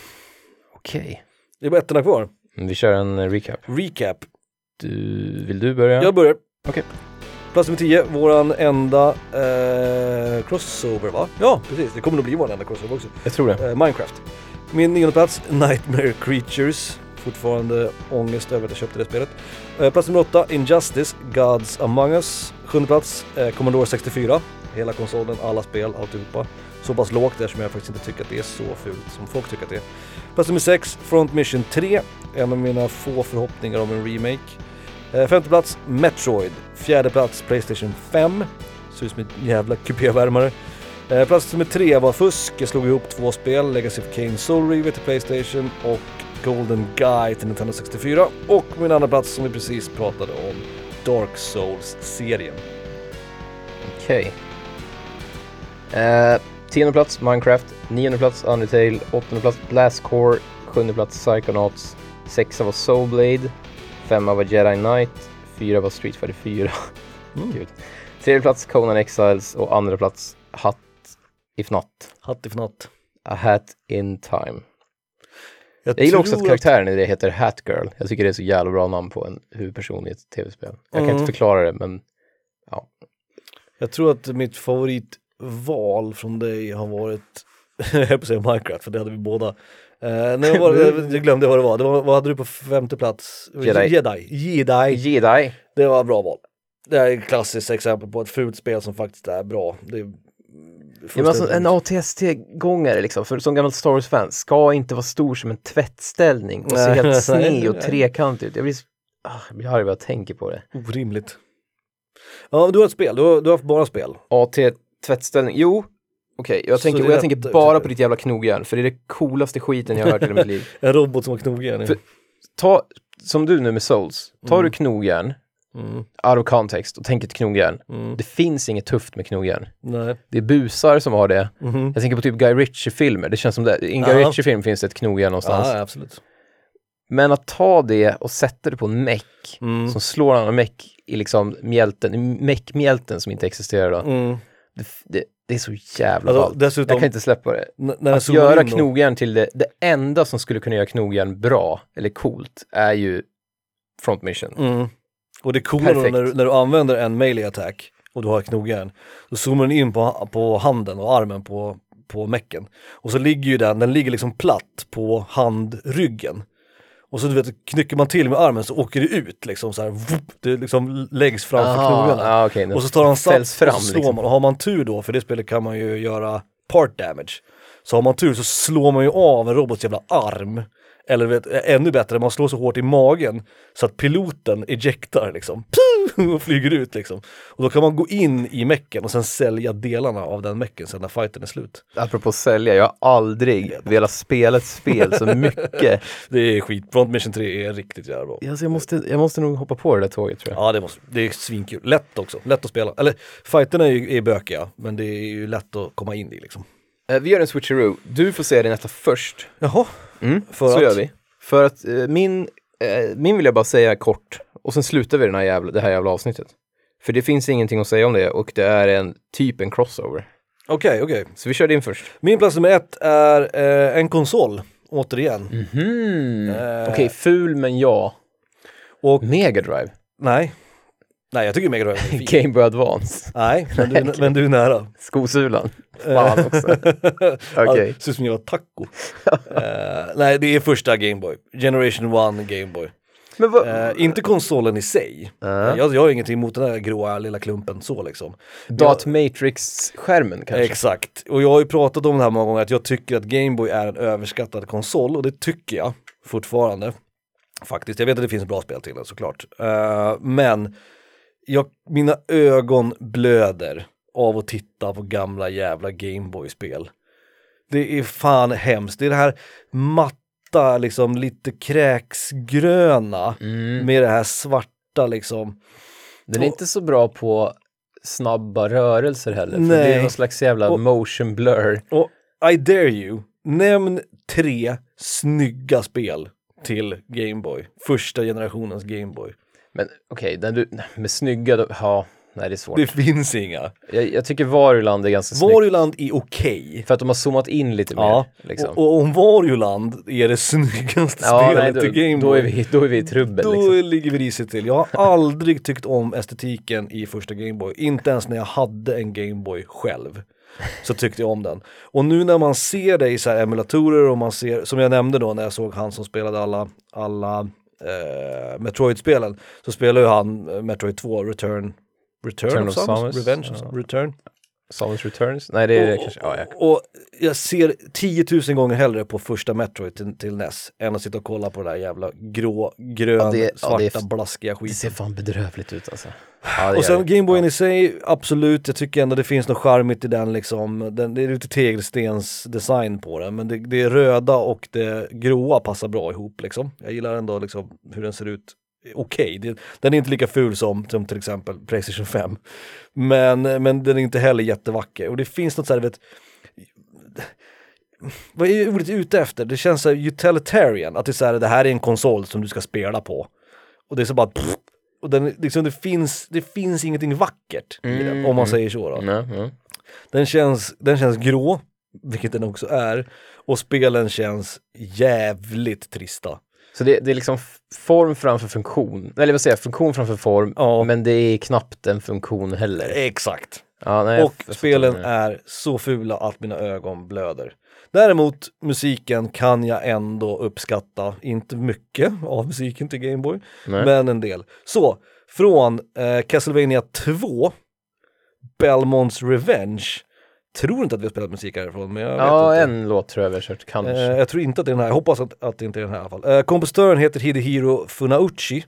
Okej. Det är bara ettorna kvar. Vi kör en recap. Vill du börja? Jag börjar. Okej. Plats nummer 10, våran enda crossover, va? Ja, precis. Det kommer nog bli vår enda crossover också. Jag tror det. Minecraft. Min 9:e plats, Nightmare Creatures. Fortfarande ångest över att jag köpte det spelet. Plats nummer 8, Injustice, Gods Among Us. 7:e plats, Commodore 64. Hela konsolen, alla spel, alltihopa. Så pass lågt där som jag faktiskt inte tycker att det är så fult som folk tycker att det är. Plats nummer 6, Front Mission 3. En av mina få förhoppningar om en remake. 5:e plats, Metroid. 4:e plats, PlayStation 5. Ser ut som en jävla kupévärmare. Plats nummer 3 var fusk. Jag slog ihop 2 spel. Legacy of Kain: Soul Reaver till PlayStation och Golden Guy till Nintendo 64. Och min andra plats som vi precis pratade om, Dark Souls-serien. Okej. 10:e plats Minecraft, 9:e plats Undertale, 8:e plats Blast Core, 7:e plats Psychonauts, 6:a var Soulblade, 5:a var Jedi Knight, 4:a var Street Fighter 4. 3:e plats Conan Exiles och 2:a plats Hat if not. A Hat in Time. Jag gillar också att karaktären i det heter Hat Girl. Jag tycker det är så jävla bra namn på en huvudperson i ett tv-spel. Jag kan inte förklara det, men ja. Jag tror att mitt favoritval från dig har varit jag på säga Minecraft, för det hade vi båda. Jag glömde vad det var. Vad hade du på 5:e plats? Jedi. Det var ett bra val. Det är ett klassiskt exempel på ett fult spel som faktiskt är bra. Det är en ATST-gångare liksom, för som gammal Star Wars-fan, ska inte vara stor som en tvättställning och se helt sned och trekantig ut. Jag blir arg vad jag tänker på det. Orimligt. Ja, du har ett spel. Du har haft bara spel. AT-tvättställning. Jo. Okej, jag tänker bara på ditt jävla knogjärn, för det är det coolaste skiten jag har hört i mitt liv. En robot som har knogjärn. För, ta, som du nu med Souls. Tar du knogjärn out of context och tänker ett knogjärn. Det finns inget tufft med knogjärn. Nej. Det är busar som har det. Jag tänker på typ Guy Ritchie-filmer. Det känns som det. I en Guy Ritchie-film finns det ett knogjärn någonstans. Ja, absolut. Men att ta det och sätta det på en mech som slår en annan mech i liksom mech-mjälten som inte existerar då. Det är så jävla ballt. Alltså, jag kan inte släppa det. Att göra knogjärn till det enda som skulle kunna göra knogjärn bra eller coolt är ju Front Mission. Och det coola då när du använder en melee attack och du har knogjärn, då zoomar den in på handen och armen på mecken. Och så ligger ju den ligger liksom platt på handryggen. Och så du vet, knycker man till med armen så åker det ut liksom så här, vup, det liksom läggs framför knogarna. Ah, okay, och så tar han sats fram, och slår liksom. Man. Och har man tur då, för det spelet kan man ju göra part damage. Så har man tur så slår man ju av en robots jävla arm. Eller vet, ännu bättre, man slår så hårt i magen så att piloten ejectar liksom. Och flyger ut liksom. Och då kan man gå in i mecken och sen sälja delarna av den mecken sen när fighten är slut. Apropå sälja, jag har aldrig velat spela ett spel så mycket. Det är skit. Front Mission 3 är riktigt jävla bra. Alltså, jag måste nog hoppa på det där tåget, tror jag. Ja, det är svinkul. Lätt också. Lätt att spela. Eller, fighterna är bökiga, men det är ju lätt att komma in i liksom. Vi gör en switcheroo. Du får se det nästa först. Jaha. Mm, gör vi. För att min vill jag bara säga kort. Och sen slutar vi det här jävla avsnittet. För det finns ingenting att säga om det. Och det är en crossover. Okej. Så vi kör in först. Min plats nummer 1 är en konsol. Återigen. Mm-hmm. Okej, ful men ja. Och Mega Drive? Nej, jag tycker Mega Drive är fint. Game Boy Advance? Nej, men du är nära. Skosulan? Fan också. Okej. Ser ut som jag var taco. Nej, det är första Game Boy. Generation 1 Game Boy. Men inte konsolen i sig. Jag har ingenting emot den där gråa lilla klumpen så liksom. Matrix-skärmen kanske. Exakt. Och jag har ju pratat om det här många gånger att jag tycker att Game Boy är en överskattad konsol. Och det tycker jag fortfarande. Faktiskt. Jag vet att det finns bra spel till den såklart. Men mina ögon blöder av att titta på gamla jävla Game Boy-spel. Det är fan hemskt. Det är det här liksom lite kräksgröna med det här svarta liksom. Den är inte så bra på snabba rörelser heller. För det är någon slags jävla motion blur. Och I dare you, nämn 3 snygga spel till Game Boy. Första generationens Game Boy. Men med snygga... Ja, nej, det är svårt. Det finns inga. Jag tycker Vårjuland är ganska snyggt. Vårjuland är okej. För att de har zoomat in lite mer. Liksom. Och om Vårjuland är det snyggaste spelet i Game Boy. Då är vi i trubbel. Då liksom. Ligger vi risigt till. Jag har aldrig tyckt om estetiken i första Game Boy. Inte ens när jag hade en Game Boy själv. Så tyckte jag om den. Och nu när man ser det i så här emulatorer och man ser, som jag nämnde då när jag såg han som spelade alla Metroid-spelen, så spelar ju han Metroid 2 Return of Samus? Revenge? Ja. Return? Samus Returns? Nej, det är kanske... Ja, och jag ser 10 000 gånger hellre på första Metroid till NES än att sitta och kolla på det där jävla grå, grön, svarta, blaskiga skiten. Det ser fan bedrövligt ut alltså. Ja, och sen Gameboyen i sig, absolut, jag tycker ändå det finns något charmigt i den liksom. Det är lite tegelstens design på den, men det röda och det gråa passar bra ihop liksom. Jag gillar ändå liksom hur den ser ut. Okej, den är inte lika ful som till exempel PlayStation 5. Men den är inte heller jättevacker. Och det finns något så här, vad är ordet ute efter? Det känns så här utilitarian. Att det är så här, det här är en konsol som du ska spela på. Och det är så bara... Och den, liksom, det finns ingenting vackert i den, om man säger så då. Mm. Den känns grå, vilket den också är. Och spelen känns jävligt trista. Så det är liksom form framför funktion. Eller vad säger jag? Funktion framför form. Ja. Men det är knappt en funktion heller. Exakt. Ja, nej, och spelen är så fula att mina ögon blöder. Däremot, musiken kan jag ändå uppskatta. Inte mycket av musiken till Game Boy. Nej. Men en del. Så, från Castlevania 2, Belmonts Revenge. Tror inte att vi har spelat musik härifrån, men jag vet inte. En låt tror jag vi har kört, kanske. Jag tror inte att det är den här. Jag hoppas att det inte är den här i alla fall. Kompositören heter Hidehiro Funauchi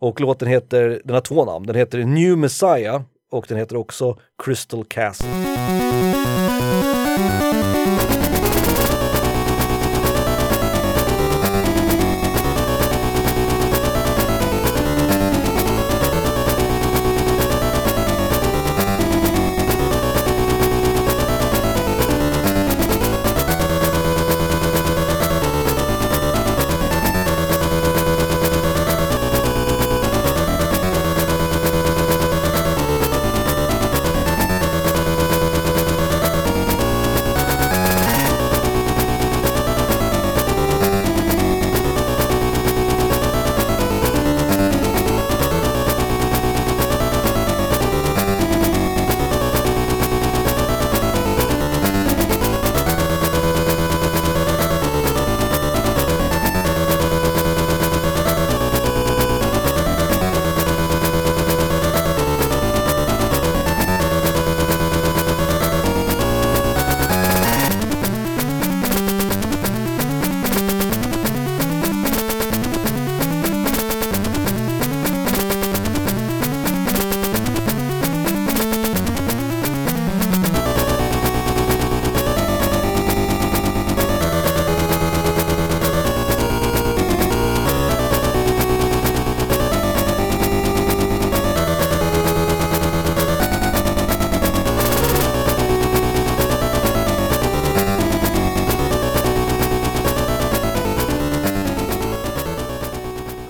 och låten heter, den har 2 namn. Den heter New Messiah och den heter också Crystal Castle.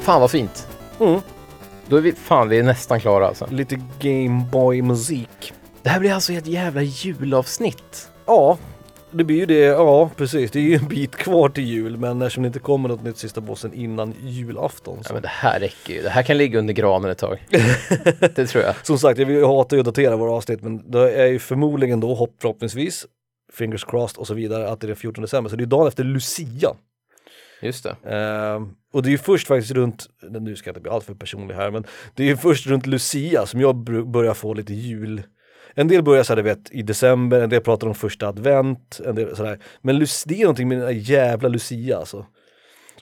Fan vad fint. Mm. Då är vi, fan, vi är nästan klara alltså. Lite Game Boy musik. Det här blir alltså ett jävla julavsnitt. Ja, det blir ju det. Ja, precis. Det är ju en bit kvar till jul. Men eftersom det inte kommer något nytt sista bossen innan julafton. Så. Ja, men det här räcker ju. Det här kan ligga under granen ett tag. Det tror jag. Som sagt, jag hatar ju att datera våra avsnitt. Men det är ju förmodligen då, förhoppningsvis, fingers crossed och så vidare, att det är 14 december. Så det är dagen efter Lucia. Just det. Och det är ju först faktiskt runt, nu ska jag inte bli allt för personlig här, men det är ju först runt Lucia som jag börjar få lite jul. En del börjar så här, vet, i december, en del pratar om första advent, en del sådär. Men det är någonting med den där jävla Lucia alltså.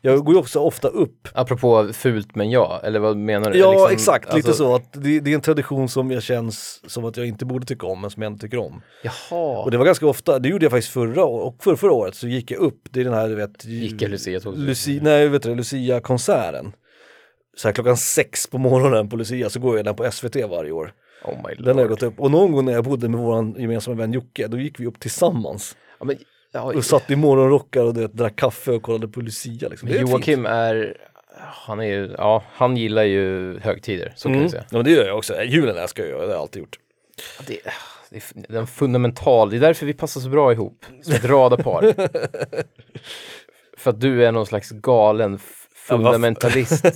Jag går ju också ofta upp. Apropå fult, men ja, eller vad menar du? Ja, liksom, exakt, alltså... lite så. Att det är en tradition som jag känns som att jag inte borde tycka om, men som jag inte tycker om. Jaha. Och det var ganska ofta, det gjorde jag faktiskt förra året, så gick jag upp. Det är den här, du vet... Gick jag Lucia? Lucia-konserten. Så här 6:00 på morgonen på Lucia, så går jag den på SVT varje år. Oh my Lord. Den har jag gått upp. Och någon gång när jag bodde med vår gemensamma vän Jocke, då gick vi upp tillsammans. Ja, men... Och satt i morgonrockar och drack kaffe och kollade på Lucia. Liksom. Joakim är... Han, är ju, ja, han gillar ju högtider, så kan jag säga. Ja, men det gör jag också. Julen älskar jag, det har jag alltid gjort. Ja, det är en fundamental... Det är därför vi passar så bra ihop. Som ett radarpar. För att du är någon slags galen... fundamentalist,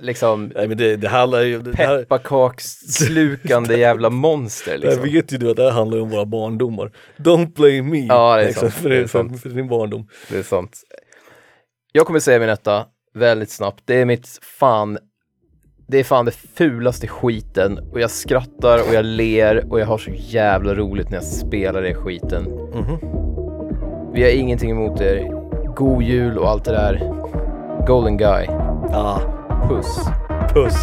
liksom. Nej, men det handlar ju... Pepparkaksslukande jävla monster, liksom. Jag vet ju du att det här handlar om våra barndomar. Don't blame me. Ja, det är sant. För din barndom. Det är sant. Jag kommer säga min etta väldigt snabbt. Det är mitt fan... Det är fan det fulaste skiten. Och jag skrattar och jag ler och jag har så jävla roligt när jag spelar det skiten. Mm-hmm. Vi har ingenting emot er. God jul och allt det där. Golden Guy. Ah. Puss. Puss.